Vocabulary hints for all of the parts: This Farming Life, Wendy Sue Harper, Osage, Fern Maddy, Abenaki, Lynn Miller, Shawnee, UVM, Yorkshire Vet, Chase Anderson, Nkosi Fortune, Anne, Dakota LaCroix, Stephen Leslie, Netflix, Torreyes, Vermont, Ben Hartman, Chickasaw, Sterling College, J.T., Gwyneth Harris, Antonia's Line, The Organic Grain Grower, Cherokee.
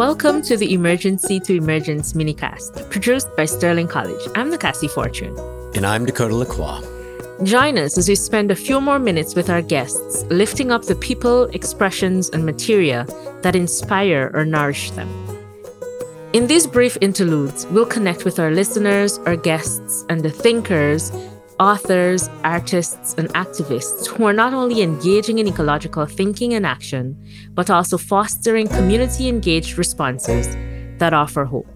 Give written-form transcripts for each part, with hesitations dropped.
Welcome to the Emergency to Emergence minicast, produced by Sterling College. I'm Nkosi Fortune. And I'm Dakota LaCroix. Join us as we spend a few more minutes with our guests, lifting up the people, expressions, and materia that inspire or nourish them. In these brief interludes, we'll connect with our listeners, our guests, and the thinkers, authors, artists, and activists who are not only engaging in ecological thinking and action, but also fostering community-engaged responses that offer hope.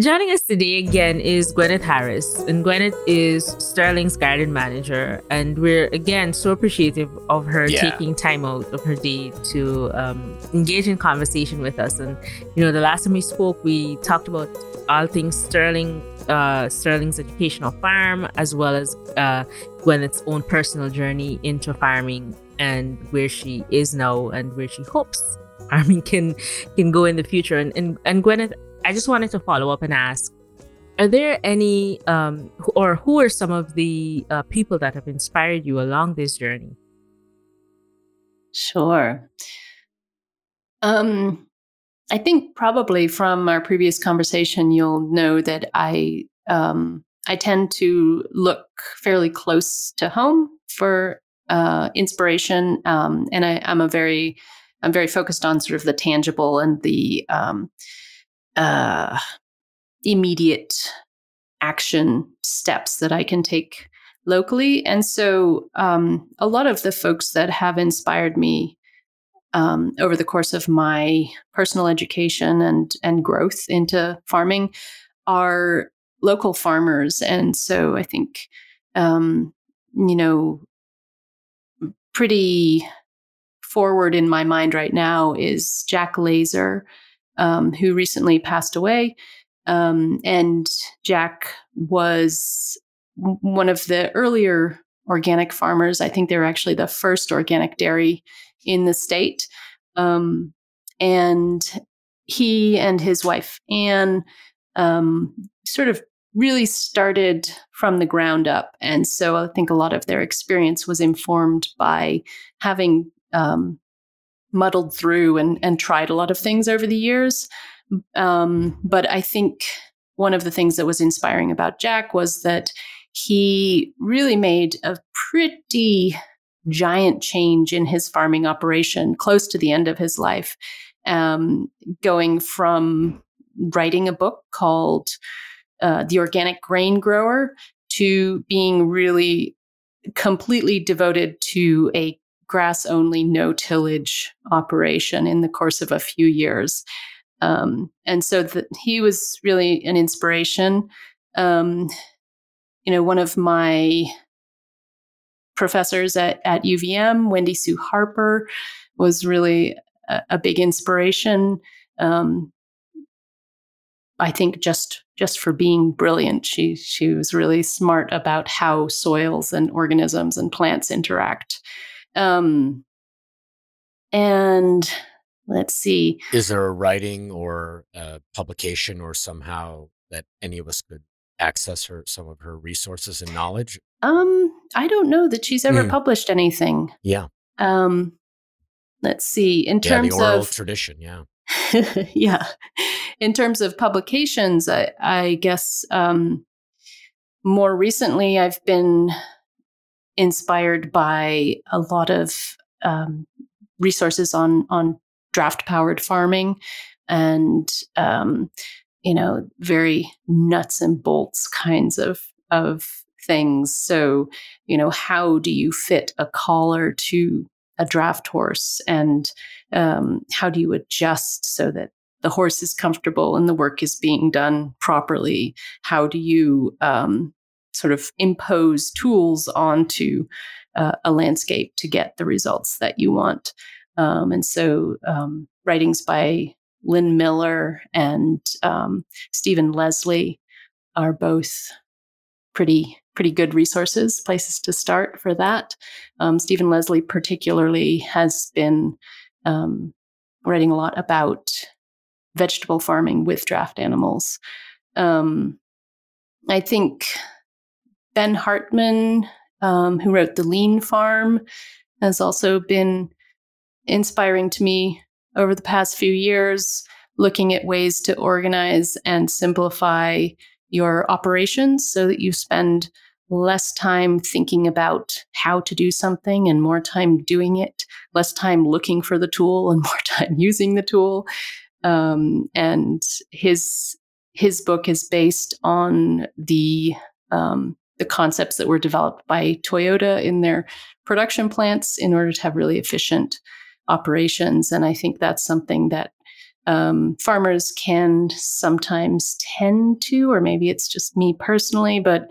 Joining us today again is Gwyneth Harris, and Gwyneth is Sterling's garden manager, and we're again so appreciative of her taking time out of her day to engage in conversation with us. And you know, the last time we spoke, we talked about all things Sterling, Sterling's educational farm, as well as Gwyneth's own personal journey into farming and where she is now and where she hopes farming can go in the future. And Gwyneth, I just wanted to follow up and ask, are there any, or who are some of the people that have inspired you along this journey? Sure. I think probably from our previous conversation, you'll know that I tend to look fairly close to home for inspiration, and I'm very focused on sort of the tangible and the immediate action steps that I can take locally. And so a lot of the folks that have inspired me over the course of my personal education and growth into farming are local farmers. And so I think, pretty forward in my mind right now is Jack Laser, who recently passed away. And Jack was one of the earlier organic farmers. I think they were actually the first organic dairy in the state. And he and his wife, Anne, sort of really started from the ground up. And so I think a lot of their experience was informed by having muddled through and tried a lot of things over the years. But I think one of the things that was inspiring about Jack was that he really made a pretty giant change in his farming operation close to the end of his life, going from writing a book called The Organic Grain Grower to being really completely devoted to a grass-only, no-tillage operation in the course of a few years. And so he was really an inspiration. One of my professors at UVM, Wendy Sue Harper, was really a big inspiration. I think just for being brilliant. She was really smart about how soils and organisms and plants interact. And let's see. Is there a writing or a publication or somehow that any of us could access some of her resources and knowledge? I don't know that she's ever published anything. Yeah. Let's see. In terms of the oral tradition, yeah. In terms of publications, I guess more recently I've been inspired by a lot of resources on draft-powered farming and, very nuts and bolts kinds of things. So, how do you fit a collar to a draft horse, and how do you adjust so that the horse is comfortable and the work is being done properly? How do you sort of impose tools onto a landscape to get the results that you want? And so writings by Lynn Miller and Stephen Leslie are both pretty good resources, places to start for that. Stephen Leslie particularly has been writing a lot about vegetable farming with draft animals. I think Ben Hartman, who wrote The Lean Farm, has also been inspiring to me over the past few years, looking at ways to organize and simplify your operations so that you spend less time thinking about how to do something and more time doing it, less time looking for the tool and more time using the tool. And his book is based on the concepts that were developed by Toyota in their production plants in order to have really efficient operations. And I think that's something that farmers can sometimes tend to, or maybe it's just me personally, but,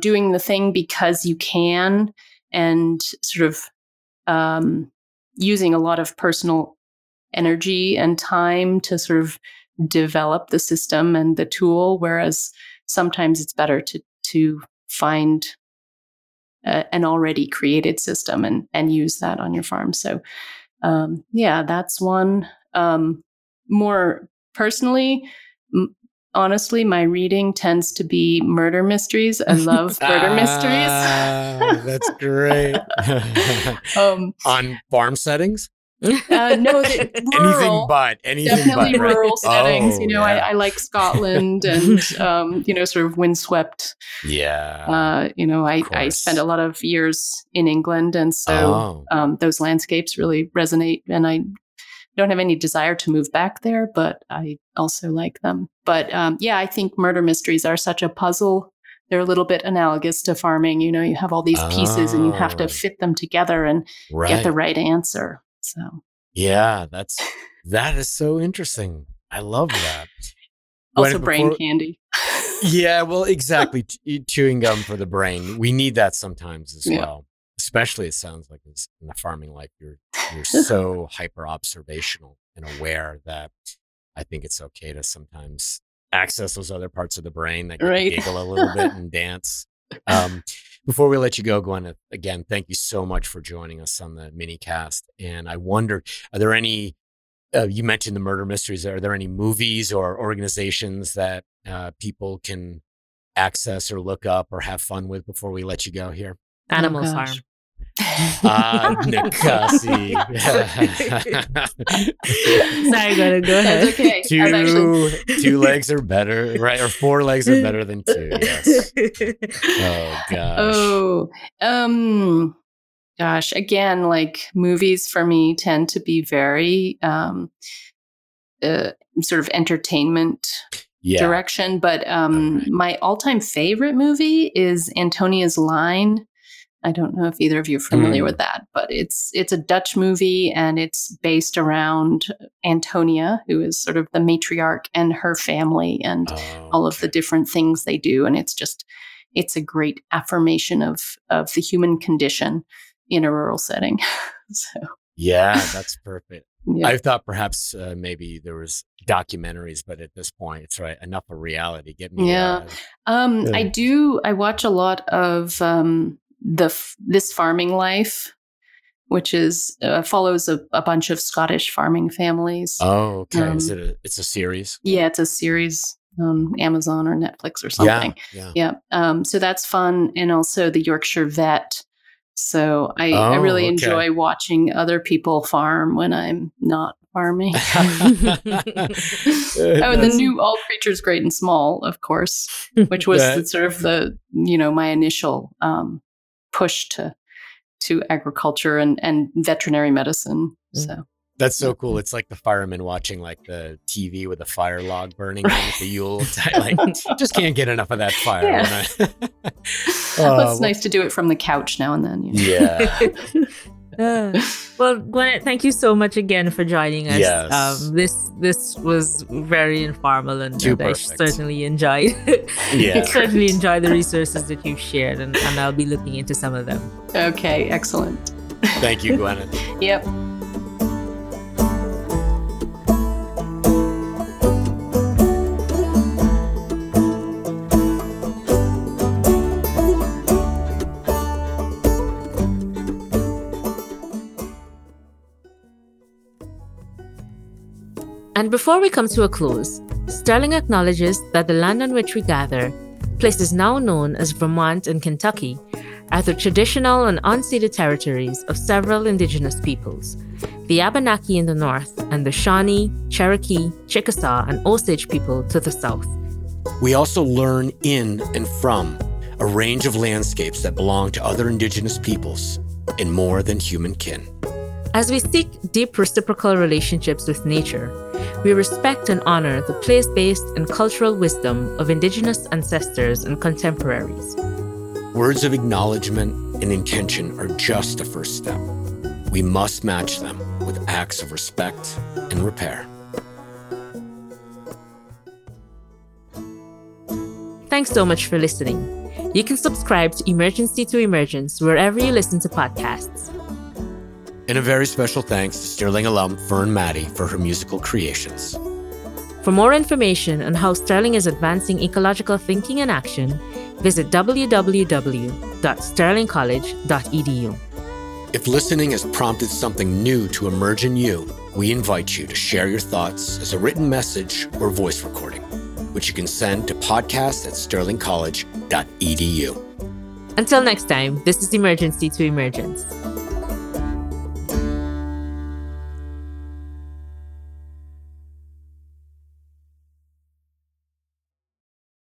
doing the thing because you can and sort of using a lot of personal energy and time to sort of develop the system and the tool, whereas sometimes it's better to find an already created system and use that on your farm. So, that's one. More personally, honestly, my reading tends to be murder mysteries. I love murder mysteries. That's great. On farm settings? No, anything but rural settings. I like Scotland and, sort of windswept. Yeah. I spent a lot of years in England. And so those landscapes really resonate. And I don't have any desire to move back there, but I also like them. But I think murder mysteries are such a puzzle. They're a little bit analogous to farming. You have all these pieces and you have to fit them together and get the right answer. So yeah, that is so interesting. I love that. Also brain candy. Yeah, well, exactly. Chewing gum for the brain. We need that sometimes as well. Especially, it sounds like this in the farming life, you're so hyper observational and aware that I think it's okay to sometimes access those other parts of the brain that can giggle a little bit and dance. Before we let you go, Gwyneth, again, thank you so much for joining us on the minicast. And I wondered, are there any, you mentioned the murder mysteries, are there any movies or organizations that people can access or look up or have fun with before we let you go here? Animal Farm. Nkosi. Sorry, go ahead. Okay. Two legs are better, right? Or four legs are better than two. Yes. Oh gosh. Again, movies for me tend to be very sort of entertainment direction. But my all-time favorite movie is Antonia's Line. I don't know if either of you are familiar with that, but it's a Dutch movie and it's based around Antonia, who is sort of the matriarch, and her family and all of the different things they do. And it's a great affirmation of the human condition in a rural setting. So yeah, that's perfect. Yeah. I thought perhaps maybe there was documentaries, but at this point, it's right. Enough of reality. Get me. Yeah. I watch a lot of This Farming Life, which is follows a bunch of Scottish farming families. Oh, okay. Is it it's a series? Yeah, it's a series on Amazon or Netflix or something. Yeah. So that's fun. And also the Yorkshire Vet. So I really enjoy watching other people farm when I'm not farming. And the new All Creatures Great and Small, of course, which was sort of my initial push to agriculture and veterinary medicine. So that's so cool. It's like the fireman watching the TV with a fire log burning with the Yule. Just can't get enough of that fire. Yeah. Well, it's nice to do it from the couch now and then. Well, Gwyneth, thank you so much again for joining us. Yes. This was very informal and I certainly enjoyed it. Yeah. Certainly enjoy the resources that you've shared and I'll be looking into some of them. Okay, excellent. Thank you, Gwyneth. Yep. And before we come to a close, Sterling acknowledges that the land on which we gather, places now known as Vermont and Kentucky, are the traditional and unceded territories of several indigenous peoples, the Abenaki in the north and the Shawnee, Cherokee, Chickasaw, and Osage people to the south. We also learn in and from a range of landscapes that belong to other indigenous peoples and more than human kin. As we seek deep reciprocal relationships with nature, we respect and honor the place-based and cultural wisdom of indigenous ancestors and contemporaries. Words of acknowledgement and intention are just the first step. We must match them with acts of respect and repair. Thanks so much for listening. You can subscribe to Emergency to Emergence wherever you listen to podcasts. And a very special thanks to Sterling alum Fern Maddy for her musical creations. For more information on how Sterling is advancing ecological thinking and action, visit www.sterlingcollege.edu. If listening has prompted something new to emerge in you, we invite you to share your thoughts as a written message or voice recording, which you can send to podcast@sterlingcollege.edu. Until next time, this is Emergency to Emergence.